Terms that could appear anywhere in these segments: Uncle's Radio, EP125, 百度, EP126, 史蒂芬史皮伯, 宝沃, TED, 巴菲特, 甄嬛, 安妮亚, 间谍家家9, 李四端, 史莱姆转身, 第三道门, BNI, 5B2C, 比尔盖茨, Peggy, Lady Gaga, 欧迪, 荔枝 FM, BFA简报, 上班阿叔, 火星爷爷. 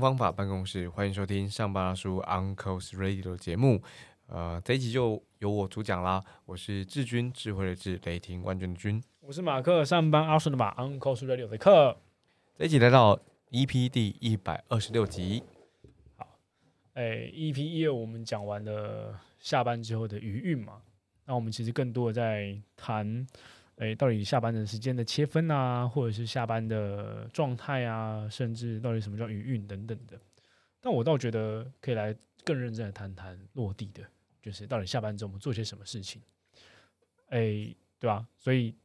方法办公室，欢迎收听上班阿叔 Uncle's Radio 节目。这一集就由我主讲啦，我是志军，智慧的智，雷霆万钧的军，我是马克，上班阿叔的马 ，Uncle's Radio 的克。这一集来到 EP 第126集。好，EP1我们讲完了下班之后的余韵嘛，那我们其实更多的在谈。到底下班的时间的切分啊，或者是下班的状态啊，甚至到底什么叫余韵等等的。但我倒觉得可以来更认真的谈谈落地的，就是到底下班之后我们做些什么事情。对吧？所以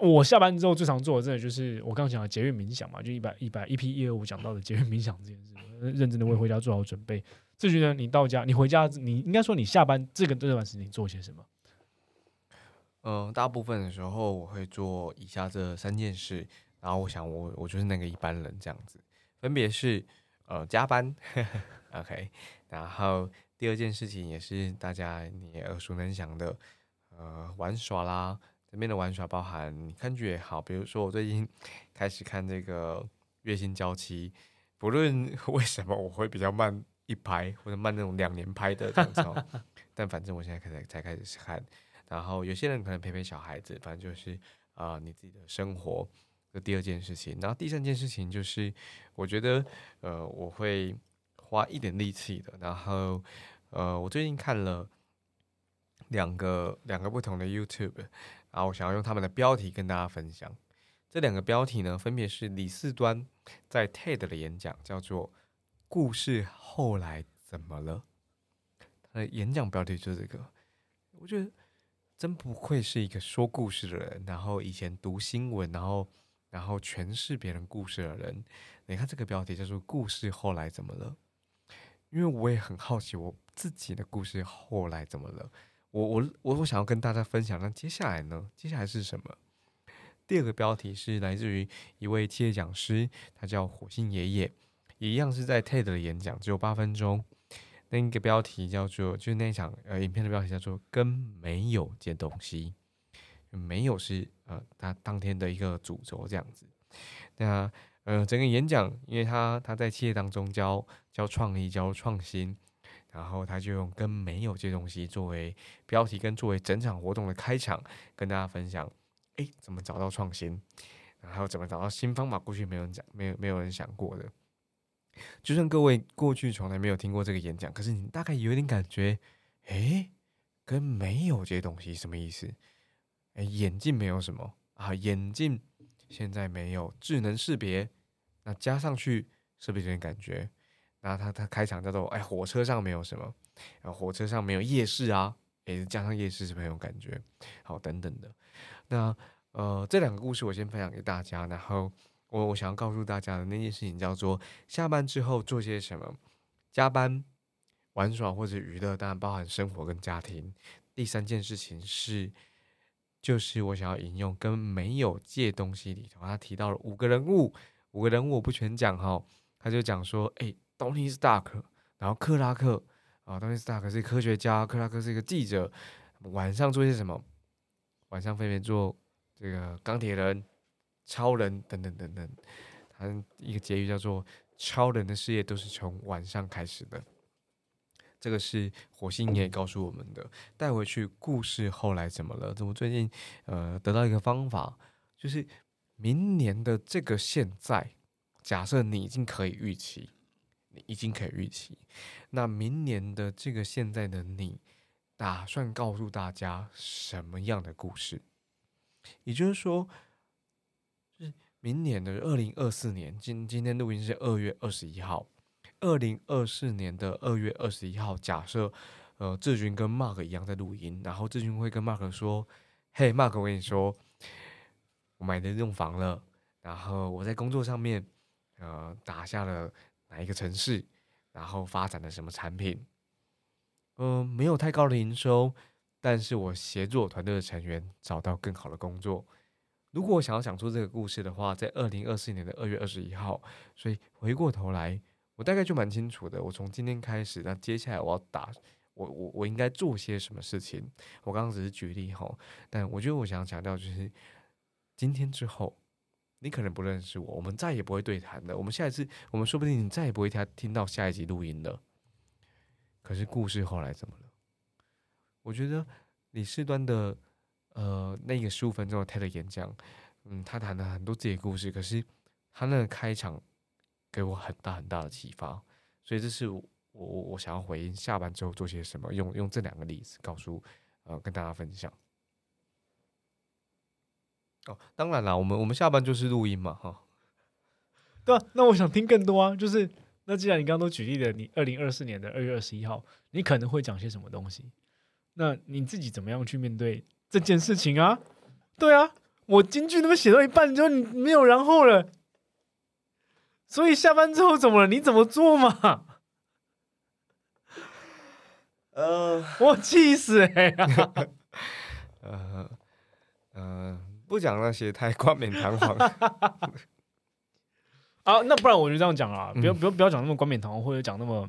我下班之后最常做的真的就是我刚刚讲的节日冥想嘛，就EP125讲到的节日冥想这件事，认真的为回家做好准备。至于呢，你到家，你回家，你应该说你下班这段时间做些什么？大部分的时候我会做以下这3件事，然后我想我就是那个一般人这样子，分别是加班OK， 然后第2件事情也是大家你也耳熟能详的，玩耍啦，这边的玩耍包含你看剧也好，比如说我最近开始看这个月薪娇妻，不论为什么我会比较慢一拍或者慢那种2年拍的这样子但反正我现在才开始看，然后有些人可能陪小孩子，反正就是你自己的生活，这第2件事情。然后第3件事情就是我觉得我会花一点力气的，然后我最近看了两个不同的 YouTube， 然后我想要用他们的标题跟大家分享。这两个标题呢，分别是李四端在 TED 的演讲，叫做故事后来怎么了，他的演讲标题就是这个。我觉得真不愧是一个说故事的人，然后以前读新闻，然后诠释别人故事的人。你看这个标题叫做故事后来怎么了，因为我也很好奇我自己的故事后来怎么了，我想要跟大家分享。那接下来呢，接下来是什么？第2个标题是来自于一位企业讲师，他叫火星爷爷，一样是在 TED 的演讲，只有8分钟。那个标题叫做，就是那一场影片的标题叫做跟没有这东西，没有是他当天的一个主轴这样子。那整个演讲，因为他在企业当中教创意教创新，然后他就用跟没有这东西作为标题跟作为整场活动的开场，跟大家分享怎么找到创新，然后怎么找到新方法，过去没有人想过的。就算各位过去从来没有听过这个演讲，可是你大概有点感觉，跟没有这些东西什么意思？眼镜没有什么啊？眼镜现在没有智能识别，那加上去是不是有点感觉？那他开场叫做火车上没有什么，火车上没有夜市啊，加上夜市是不是有感觉？好，等等的。那这两个故事我先分享给大家，然后。我想要告诉大家的那件事情叫做下班之后做些什么，加班、玩耍或者娱乐，当然包含生活跟家庭。第3件事情就是我想要引用跟没有借东西里头，他提到了5个人物我不全讲哈，他就讲说东尼斯塔克，然后克拉克啊，东尼斯塔克是科学家，克拉克是一个记者，晚上做些什么？晚上分别做这个钢铁人、超人等等等等，他一个结语叫做超人的事业都是从晚上开始的。这个是火星爷告诉我们的，带回去故事后来怎么了。我最近得到一个方法，就是明年的这个现在，假设你已经可以预期，那明年的这个现在的你打算告诉大家什么样的故事？也就是说明年的2024年，今天录音是2月21号2024年的2月21号假设志军跟 Mark 一样在录音，然后志军会跟 Mark 说，嘿 Mark， 我跟你说我买的这栋房了，然后我在工作上面打下了哪一个城市，然后发展了什么产品，没有太高的营收，但是我协助团队的成员找到更好的工作。如果我想要讲出这个故事的话，在2024年的2月21号，所以回过头来，我大概就蛮清楚的。我从今天开始，那接下来我要我应该做些什么事情？我刚刚只是举例吼，但我觉得我想强调就是，今天之后，你可能不认识我，我们再也不会对谈了，我们下一次，我们说不定你再也不会听到下一集录音了。可是故事后来怎么了？我觉得李世端的那个15分钟的 TED 演讲，他谈了很多自己的故事，可是他那个开场给我很大很大的启发，所以这是我想要回应下班之后做些什么，用这2个例子告诉跟大家分享。哦，当然啦，我们下班就是录音嘛，哈。对啊，那我想听更多啊，就是那既然你刚刚都举例了，你2024年的2月21号，你可能会讲些什么东西？那你自己怎么样去面对这件事情啊？对啊，我金句那么写到一半之后，你没有然后了，所以下班之后怎么了？你怎么做嘛？我气死哎、啊！不讲那些太冠冕堂皇啊，那不然我就这样讲啦，不要讲那么冠冕堂皇，或者讲那么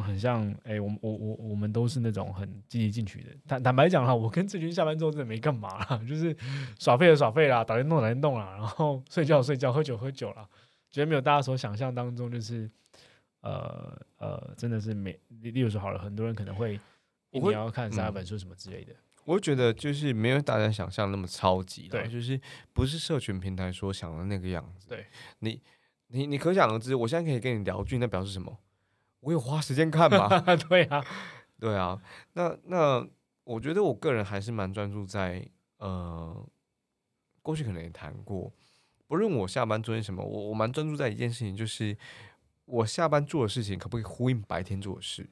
很像哎、欸，我们都是那种很积极进取的。坦白讲啦，我跟志军下班之后真的没干嘛啦，就是耍废了耍废啦，打电动啦，然后睡觉，喝酒啦，觉得没有大家所想象当中，就是真的是例如说好了，很多人可能会一定要看3本书什么之类的。我觉得就是没有大家想象那么超级，对，就是不是社群平台所想的那个样子。对，你可想而知，我现在可以跟你聊剧，那表示什么？我有花时间看嘛？对啊，对啊。那我觉得我个人还是蛮专注在过去可能也谈过，不论我下班做些什么，我蛮专注在一件事情，就是我下班做的事情可不可以呼应白天做的事？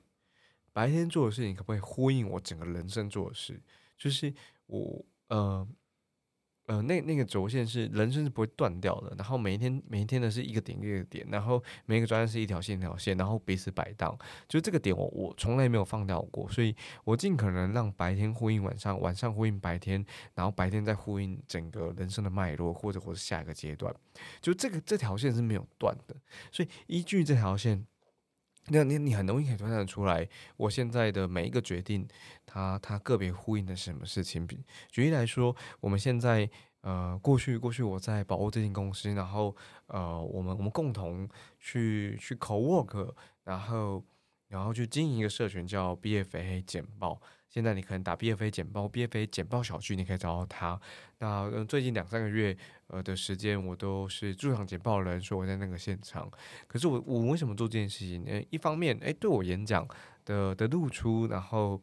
白天做的事情可不可以呼应我整个人生做的事？就是我那个轴线是人生是不会断掉的，然后每一天的是一个点一个点，然后每一个专案是一条线，然后彼此摆荡，就这个点我从来没有放掉过，所以我尽可能让白天呼应晚上，晚上呼应白天，然后白天再呼应整个人生的脉络，或者下一个阶段，就这条线是没有断的，所以依据这条线，那你很容易可以推断出来，我现在的每一个决定，它个别呼应的是什么事情。举例来说，我们现在过去我在宝沃这间公司，然后我们共同去 co-work， 然后去经营一个社群叫 BFA 简报。现在你可能打 BFA 简报小区，你可以找到它。那最近2-3个月的时间，我都是驻场简报人，所以我在那个现场。可是我为什么做这件事情？一方面，对我演讲的露出，然后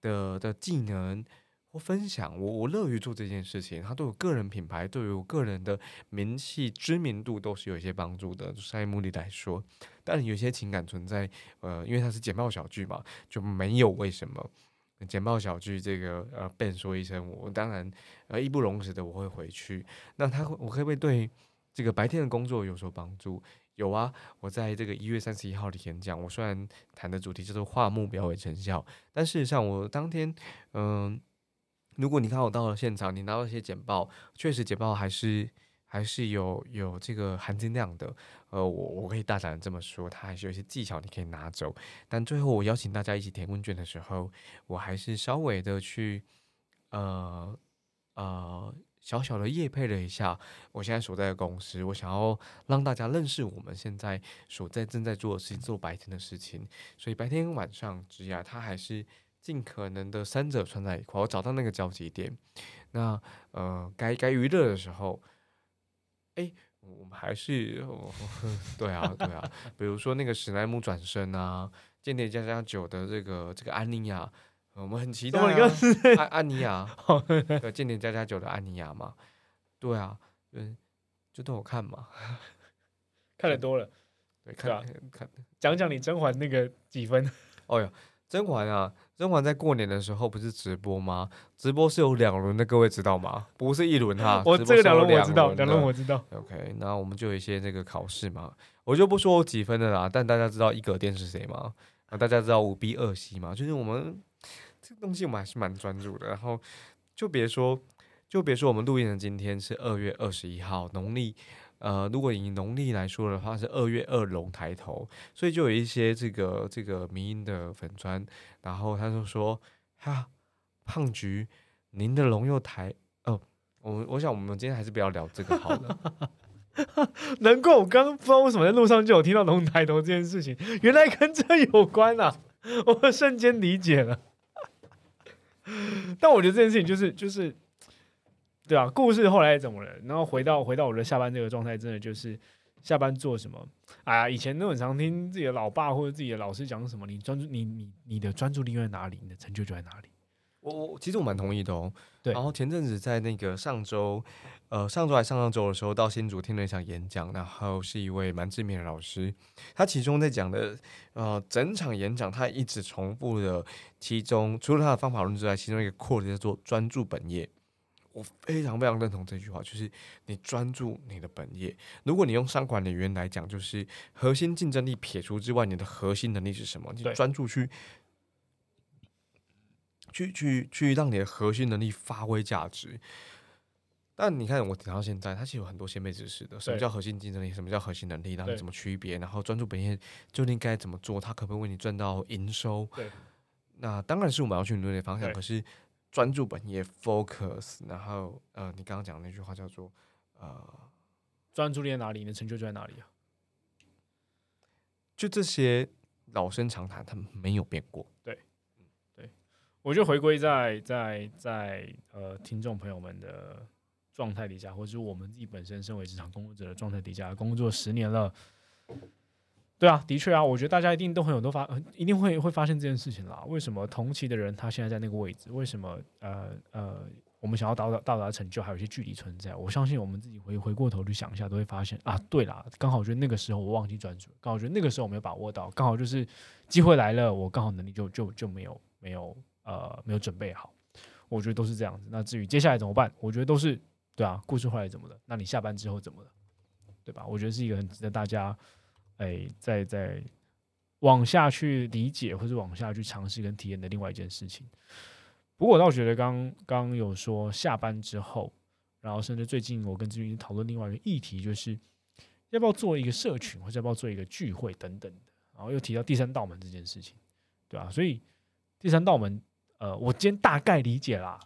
的技能或分享，我乐于做这件事情，它对我个人品牌，对于我个人的名气知名度都是有一些帮助的，在目的来说。但有些情感存在，因为它是简报小剧嘛，就没有为什么。简报小剧这个Ben 说一声，我当然义不容辞的我会回去。那我可不可以对这个白天的工作有所帮助？有啊，我在这个1月31号的演讲，我虽然谈的主题叫做化目标为成效，但事实上我当天如果你看我到了现场，你拿到一些简报，确实简报还是有这个含金量的，我可以大胆这么说，它还是有一些技巧你可以拿走。但最后我邀请大家一起填问卷的时候，我还是稍微的去小小的业配了一下我现在所在的公司，我想要让大家认识我们现在正在做的事情，做白天的事情，所以白天跟晚上之间，它还是尽可能的3者串在一块，我找到那个交集点。那该娱乐的时候。我们还是对啊，比如说那个史莱姆转身啊，间谍加加9的这个安妮亚，我们很期待啊，安妮亚，间谍加加9的安妮亚嘛，对啊，就都有看嘛，看得多了，对，看，讲你甄嬛那个几分？哦哟，甄嬛在过年的时候不是直播吗？直播是有2轮的，各位知道吗？不是1轮哈。我这个2轮我知道，2轮我知道。OK， 那我们就有一些这个考试嘛，我就不说我几分的啦，但大家知道1格电是谁吗？大家知道5B2C 吗？就是我们这个东西我们还是蛮专注的。然后就别说我们录音的今天是2月21号，农历。如果以农历来说的话，是2月2龙抬头，所以就有一些这个迷因的粉专，然后他就说：“哈，胖菊，您的龙又抬，我想我们今天还是不要聊这个好了。难怪我刚刚不知道为什么在路上就有听到龙抬头这件事情，原来跟这有关啊，我瞬间理解了。但我觉得这件事情就是对啊，故事后来怎么了，然后回到我的下班这个状态，真的就是下班做什么啊，以前都很常听自己的老爸或者自己的老师讲什么，你的专注力在哪里，你的成就就在哪里。我其实我蛮同意的哦。对，然后前阵子在那个上周还上上周的时候，到新竹听了一场演讲，然后是一位蛮知名的老师，他其中在讲的整场演讲他一直重复的，其中除了他的方法论之外，其中一个 core 叫做专注本业。我非常非常认同这句话，就是你专注你的本业。如果你用商管的语言来讲，就是核心竞争力撇除之外，你的核心能力是什么？你专注去让你的核心能力发挥价值。但你看我讲到现在，它其实有很多先辈知识的，什么叫核心竞争力，什么叫核心能力，然后怎么区别，然后专注本业究竟该怎么做，它可不可以为你赚到营收。对，那当然是我们要去努力的方向。可是专注本业 focus， 然后你刚刚讲的那句话叫做专注力在哪里，你的成就就在哪里啊？就这些老生常谈，他们没有变过。对，对，我就回归在听众朋友们的状态底下，或者是我们自己本身身为职场工作者的状态底下，工作10年了。对啊，的确啊，我觉得大家一定都很有一定会发现这件事情啦。为什么同期的人他现在在那个位置？为什么我们想要到达成就还有一些距离存在？我相信我们自己回过头去想一下，都会发现啊，对啦，刚好就是那个时候我忘记专注，刚好就是那个时候我没有把握到，刚好就是机会来了，我刚好能力就没有准备好。我觉得都是这样子。那至于接下来怎么办，我觉得都是对啊，故事后来怎么了？那你下班之后怎么了？对吧？我觉得是一个很值得大家。再往下去理解或者往下去尝试跟体验的另外一件事情。不过我倒觉得刚有说下班之后，然后甚至最近我跟志云讨论另外一个议题，就是要不要做一个社群或者要不要做一个聚会等等的，然后又提到第三道门这件事情，对吧、啊？所以第三道门我今天大概理解啦，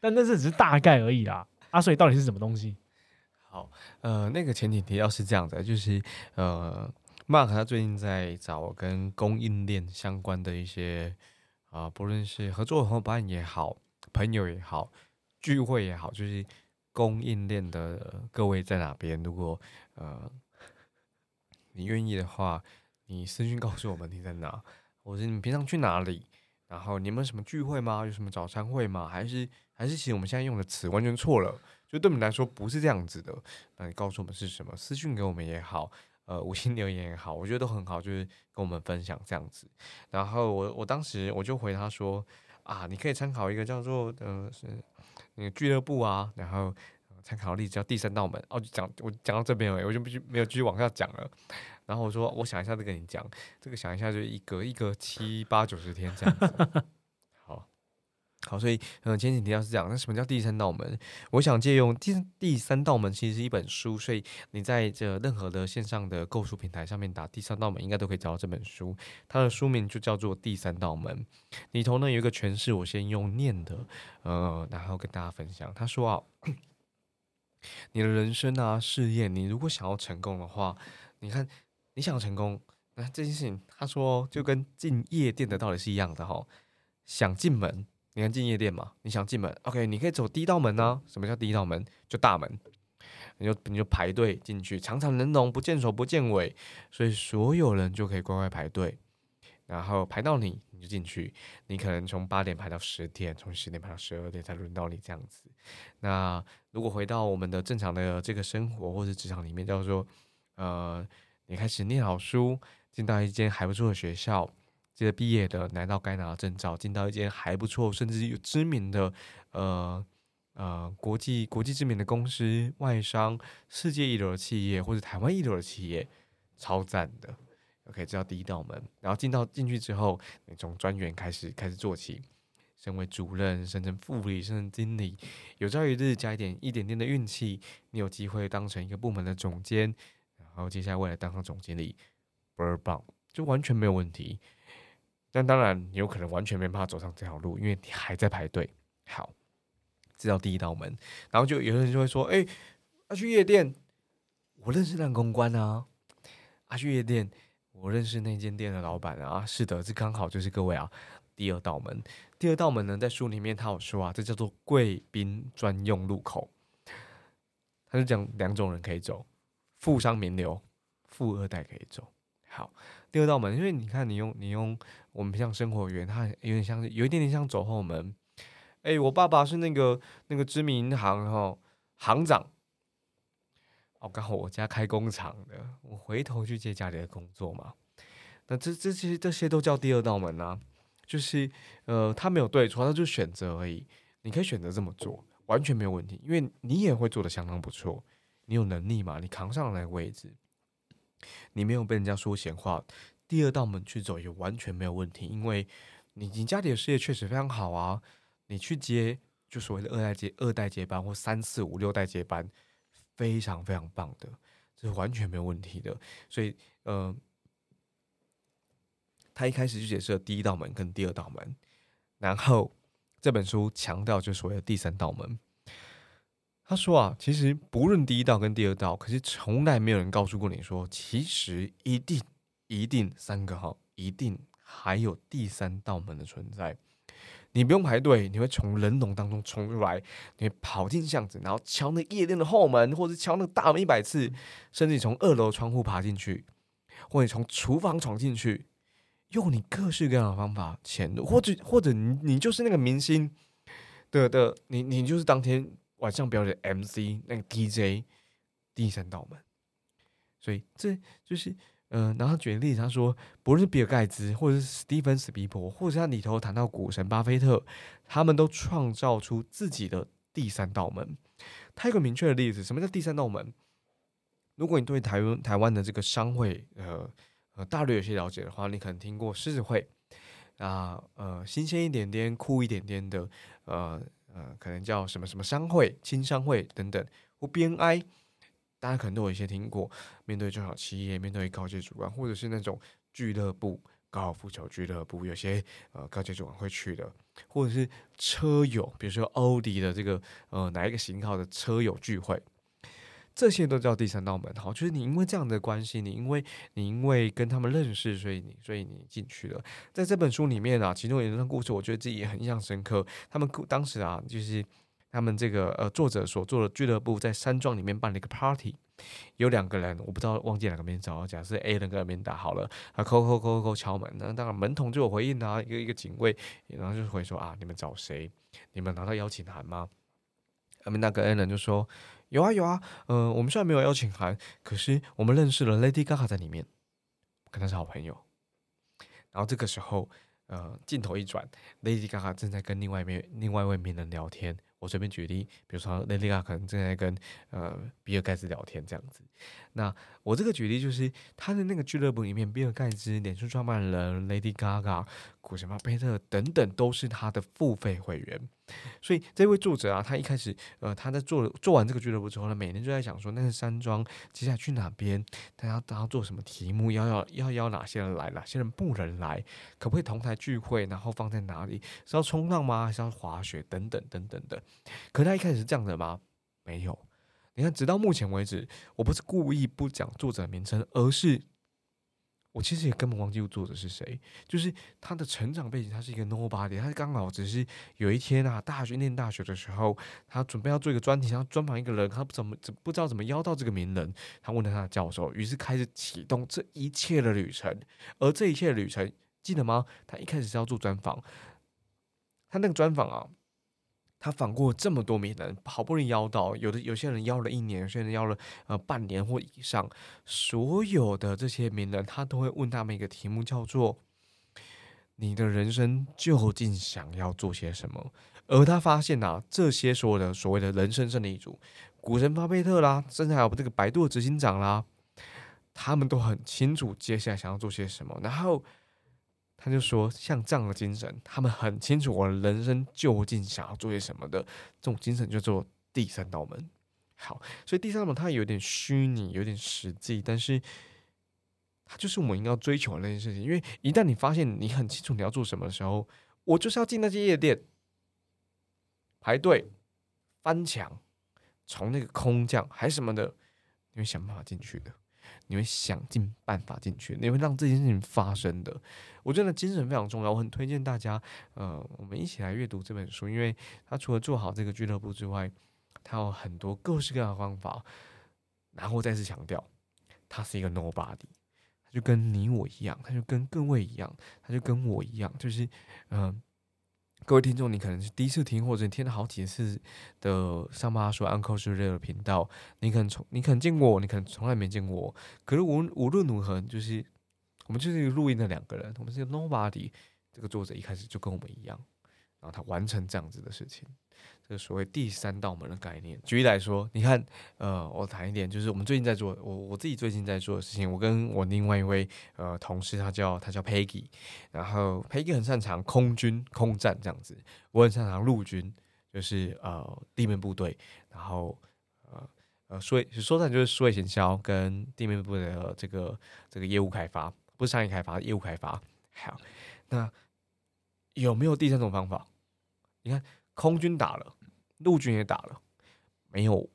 但那只是大概而已啦。啊，所以到底是什么东西？好，那个前提提到是这样的，就是Mark 他最近在找跟供应链相关的一些不论是合作伙伴也好，朋友也好，聚会也好，就是供应链的各位在哪边？如果你愿意的话，你私讯告诉我们你在哪，或者你们平常去哪里，然后你们有什么聚会吗？有什么早餐会吗？还是其实我们现在用的词完全错了，就对我们来说不是这样子的。那你告诉我们是什么？私讯给我们也好。5星留言也好，我觉得都很好，就是跟我们分享这样子。然后我当时我就回他说啊，你可以参考一个叫做那个俱乐部啊，然后参考例子叫第三道门。哦，我讲到这边了，我就没有继续往下讲了。然后我说我想一下再跟你讲，这个想一下就一个7、8、90天这样子。好，所以前几天是这样。那什么叫第三道门？我想借用第三道门其实是一本书，所以你在这任何的线上的购书平台上面打第三道门应该都可以找到这本书，它的书名就叫做第三道门。里头呢有一个诠释，我先用念的然后跟大家分享。他说啊，你的人生啊事业，你如果想要成功的话，你看你想要成功，那这件事情他说就跟进夜店的道理是一样的哈。想进门，你看进夜店嘛，你想进门 ，OK， 你可以走第一道门啊。什么叫第一道门？就大门，你就排队进去，长长人龙，不见首不见尾，所以所有人就可以乖乖排队，然后排到你就进去。你可能从8点排到10点，从10点排到12点才轮到你这样子。那如果回到我们的正常的这个生活或是职场里面，叫做你开始念好书，进到一间还不错的学校。接着毕业的拿到该拿的证照，进到一间还不错甚至有知名的国际知名的公司、外商、世界一流的企业或者台湾一流的企业，超赞的。 OK， 这叫第一道门。然后进去之后，你从专员开始做起，身为主任，升成副理，升成经理，有朝一日加一点点的运气，你有机会当成一个部门的总监，然后接下来未来当上总经理，倍儿棒，就完全没有问题。但当然，你有可能完全没办法走上这条路，因为你还在排队。好，这道第一道门。然后就有人就会说，哎，要去夜店，我认识那公关啊，去夜店，我认识那间店的老板啊。是的，这刚好就是各位啊，第二道门。第二道门呢，在书里面他有说啊，这叫做贵宾专用入口。他就讲两种人可以走，富商名流，富二代可以走。好，第二道门，因为你看你用我们像生活员，他有一点点像走后门。哎，我爸爸是那个知名银行行长，哦，刚好我家开工厂的，我回头去接家里的工作嘛。那这些都叫第二道门啊，就是他没有对错，他就选择而已。你可以选择这么做，完全没有问题，因为你也会做得相当不错，你有能力嘛，你扛上来的位置。你没有被人家说闲话，第二道门去走也完全没有问题，因为你家里的事业确实非常好啊，你去接就所谓的二代接班或3、4、5、6代接班，非常非常棒的，这是完全没有问题的。所以他一开始就解释了第一道门跟第二道门，然后这本书强调就所谓的第三道门。他说啊，其实不论第一道跟第二道，可是从来没有人告诉过你说，其实一定一定还有第三道门的存在。你不用排队，你会从人龙当中冲出来，你会跑进巷子，然后敲那夜店的后门，或者敲那大门100次，甚至你从2楼窗户爬进去，或者你从厨房闯进去，用你各式各样的方法潜入，或者 你就是那个明星的你就是当天晚上表演的 MC 那个 DJ， 第三道门。所以这就是然后举例他说，不论是比尔盖茨或者是史蒂芬史皮伯，或者是他里头谈到股神巴菲特，他们都创造出自己的第三道门。他有个明确的例子，什么叫第三道门？如果你对台湾的这个商会大略有些了解的话，你可能听过狮子会啊，新鲜一点点酷一点点的可能叫什么什么商会、青商会等等，或 BNI， 大家可能都有一些听过。面对中小企业，面对高阶主管，或者是那种俱乐部、高尔夫球俱乐部，有些高阶主管会去的，或者是车友，比如说欧迪的这个哪一个型号的车友聚会，这些都叫第三道门。好，就是你因为这样的关系，你因为跟他们认识，所以你进去了。在这本书里面啊，其中有一段故事，我觉得自己也很印象深刻。他们当时啊，就是他们这个作者所做的俱乐部在山庄里面办了一个 party， 有2个人，我不知道忘记哪个名字，假设 A 人跟 B 人打好了，他扣敲门，那当然门童就有回应啊，一个警卫，然后就回说啊，你们找谁？你们拿到邀请函吗？那个 A 人就说。有啊，我们虽然没有邀请函，可是我们认识了 Lady Gaga 在里面，跟她是好朋友。然后这个时候，镜头一转 ，Lady Gaga 正在跟另外一位名人聊天。我随便举例，比如说 Lady Gaga 可能正在跟比尔盖茨聊天这样子。那我这个举例就是，他的那个俱乐部里面，比尔盖茨、脸书创办人 Lady Gaga、股神巴菲特等等，都是他的付费会员。所以这位作者啊，他一开始他在做完这个俱乐部之后呢，每天就在想说，那是山庄接下来去哪边，他要做什么题目，要哪些人来，哪些人不能来，可不可以同台聚会，然后放在哪里，是要冲浪吗，还是要滑雪等等等等的。可是他一开始是这样的吗？没有。你看，直到目前为止，我不是故意不讲作者的名称，而是我其实也根本忘记作者是谁，就是他的成长背景，他是一个 nobody， 他刚好只是有一天啊，念大学的时候，他准备要做一个专题，想要专访一个人，他不知道怎么邀到这个名人，他问了他的教授，于是开始启动这一切的旅程。而这一切的旅程，记得吗？他一开始是要做专访，他那个专访啊，他访过这么多名人，好不容易邀到，有些人邀了1年，有些人邀了半年或以上，所有的这些名人，他都会问他们一个题目，叫做你的人生究竟想要做些什么。而他发现啊，这些所有的所谓的人生胜利组，股神巴菲特啦，甚至还有这个百度的执行长啦，他们都很清楚接下来想要做些什么。然后他就说，像这样的精神，他们很清楚我的人生究竟想要做些什么的，这种精神就做第三道门。好，所以第三道门它有点虚拟，有点实际，但是它就是我们应该要追求的那件事情。因为一旦你发现你很清楚你要做什么的时候，我就是要进那些夜店排队，翻墙，从那个空降还什么的，你会想办法进去的，你会想尽办法进去，你会让这件事情发生的。我觉得精神非常重要，我很推荐大家，我们一起来阅读这本书，因为它除了做好这个俱乐部之外，它有很多各式各样的方法。然后再次强调，它是一个 nobody， 它就跟你我一样，它就跟各位一样，它就跟我一样，就是各位听众，你可能是第一次听，或者你听了好几次的上巴说 Uncle's Radio 的频道，你可能见过我，你可能从来没见过我。可是无论如何，就是我们就是录音的两个人，我们是 nobody。这个作者一开始就跟我们一样，然后他完成这样子的事情，这个所谓第三道门的概念。举例来说，你看，我谈一点，就是我们最近在做，我自己最近在做的事情。我跟我另外一位同事，他叫 Peggy， 然后 Peggy 很擅长空军空战这样子，我很擅长陆军，就是地面部队，然后说战就是数位行销跟地面部队的这个业务开发，不是商业开发，业务开发。好，那有没有第三种方法？你看，空军打了，陆军也打了，没有。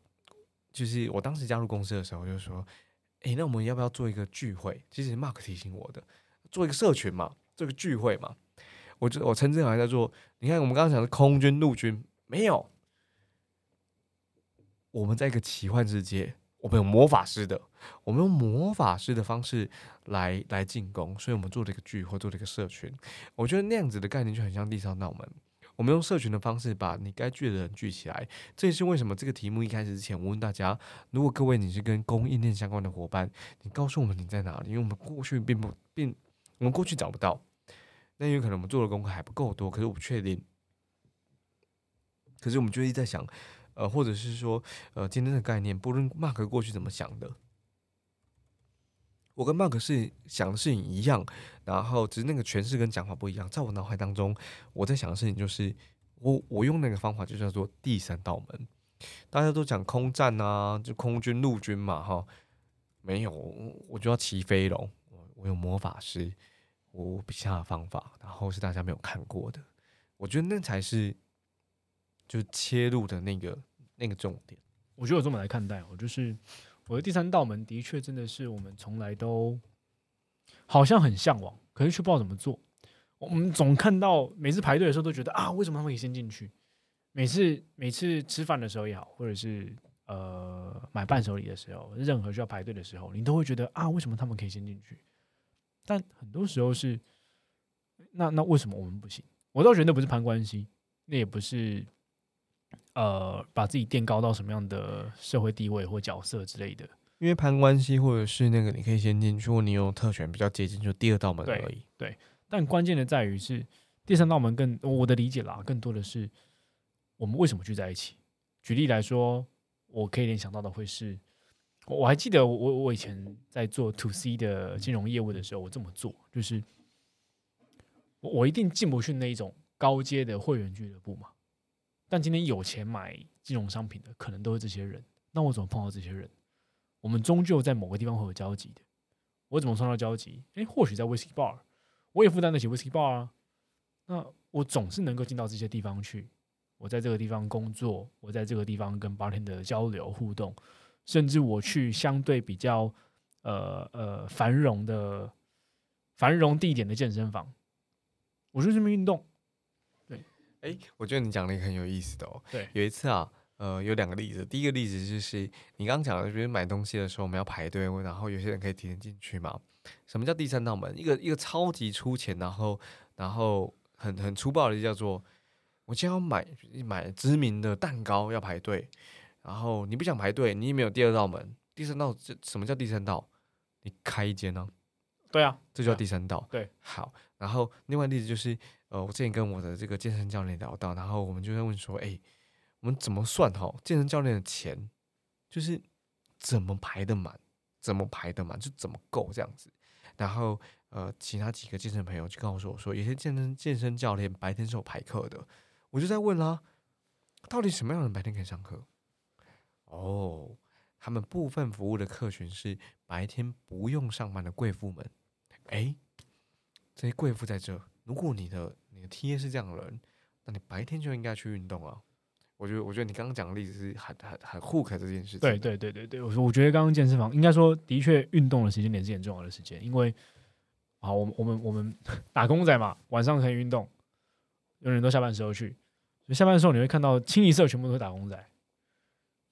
就是我当时加入公司的时候，就说：“那我们要不要做一个聚会？”其实 Mark 提醒我的，做一个社群嘛，做一个聚会嘛。我称之为叫做，你看我们刚刚讲的空军、陆军没有，我们在一个奇幻世界，我们有魔法师的，我们用魔法师的方式来进攻，所以我们做了一个聚会，做了一个社群。我觉得那样子的概念就很像第三道门，我们用社群的方式把你该聚的人聚起来。这也是为什么这个题目一开始之前我问大家，如果各位你是跟供应链相关的伙伴，你告诉我们你在哪里，因为我们过去我们过去找不到，那有可能我们做的功课还不够多，可是我不确定。可是我们就一直在想。或者是说，今天的概念，不论 Mark 过去怎么想的，我跟 Mark 是想的事情一样，然后只是那个诠释跟讲法不一样。在我脑海当中，我在想的事情就是，我用那个方法就叫做第三道门。大家都讲空战啊，就空军、陆军嘛，哈，没有，我就要骑飞龙，我有魔法师，我笔下的方法，然后是大家没有看过的，我觉得那才是。就切入的那个重点，我觉得我这么来看待，就是我的第三道门的确真的是我们从来都好像很向往，可是却不知道怎么做。我们总看到每次排队的时候都觉得啊，为什么他们可以先进去？每次吃饭的时候也好，或者是买伴手礼的时候，任何需要排队的时候，你都会觉得啊，为什么他们可以先进去？但很多时候是那为什么我们不行？我倒觉得那不是攀关系，那也不是。把自己垫高到什么样的社会地位或角色之类的，因为攀关系或者是那个你可以先进去，或你有特权比较接近，就第二道门而已。对，对，但关键的在于是第三道门更，我的理解啦，更多的是我们为什么聚在一起。举例来说，我可以联想到的会是，我还记得我以前在做 2C 的金融业务的时候，我这么做就是我一定进不去那一种高阶的会员俱乐部嘛。但今天有钱买金融商品的可能都是这些人，那我怎么碰到这些人？我们终究在某个地方会有交集的。我怎么创造交集？或许在 Whisky Bar， 我也负担得起 Whisky Bar 啊。那我总是能够进到这些地方去。我在这个地方工作，我在这个地方跟 bartender 交流互动，甚至我去相对比较繁荣地点的健身房，我就这么运动。我觉得你讲了一个很有意思的哦。对，有一次啊，有两个例子。第一个例子就是你刚刚讲的，就是买东西的时候我们要排队，然后有些人可以提前进去嘛。什么叫第三道门？一个超级出钱，然后很粗暴的叫做，我今天要买知名的蛋糕要排队，然后你不想排队，你也没有第二道门，第三道什么叫第三道？你开一间啊。对啊，这叫第三道。对，好。然后另外例子就是。我之前跟我的这个健身教练聊到，然后我们就在问说，我们怎么算健身教练的钱，就是怎么排得满，就怎么够这样子。然后其他几个健身朋友就告诉我说，有些健身教练白天是有排课的。我就在问啦，到底什么样的人白天可以上课？哦，他们部分服务的客群是白天不用上班的贵妇们。这些贵妇在这。如果你的 TA 是这样的人，那你白天就应该去运动啊。我觉得你刚刚讲的例子是很 hook 这件事情。对，我觉得刚刚健身房应该说的确运动的时间点是很重要的时间，因为好我们打工仔嘛，晚上可以运动，有人都下班时候去，所以下班的时候你会看到清一色全部都是打工仔。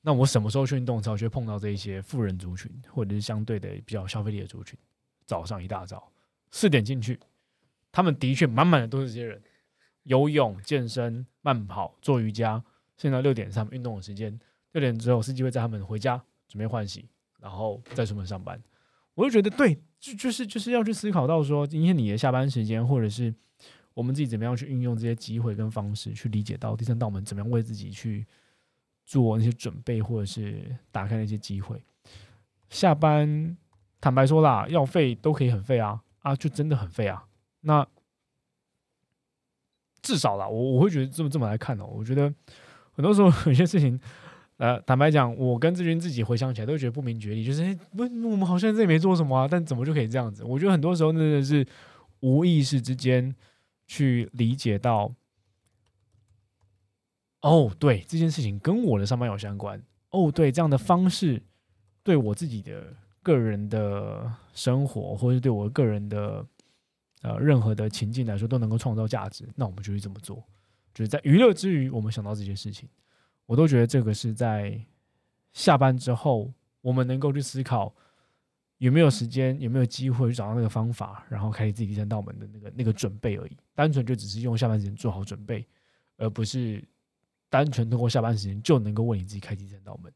那我什么时候去运动才会碰到这一些富人族群，或者是相对的比较消费力的族群？早上一大早4点进去，他们的确满满的都是这些人，游泳、健身、慢跑、做瑜伽。现在6点是他们运动的时间，6点之后司机会载他们回家，准备换洗，然后再出门上班。我就觉得对，就是要去思考到说，今天你的下班时间，或者是我们自己怎么样去运用这些机会跟方式，去理解到第三道门怎么样为自己去做那些准备，或者是打开那些机会。下班坦白说啦，要废都可以很废啊，就真的很废啊。那至少啦，我会觉得这么来看我觉得很多时候有些事情，坦白讲，我跟志军自己回想起来都觉得不明觉厉，就是我们好像这也没做什么啊，但怎么就可以这样子？我觉得很多时候真的是无意识之间去理解到，哦，对，这件事情跟我的上班有相关。哦，对，这样的方式对我自己的个人的生活，或者对我个人的任何的情境来说，都能够创造价值。那我们就去这么做，就是在娱乐之余，我们想到这些事情，我都觉得这个是在下班之后，我们能够去思考有没有时间，有没有机会去找到那个方法，然后开启自己第三道门的那个准备而已。单纯就只是用下班时间做好准备，而不是单纯通过下班时间就能够为你自己开启这道门。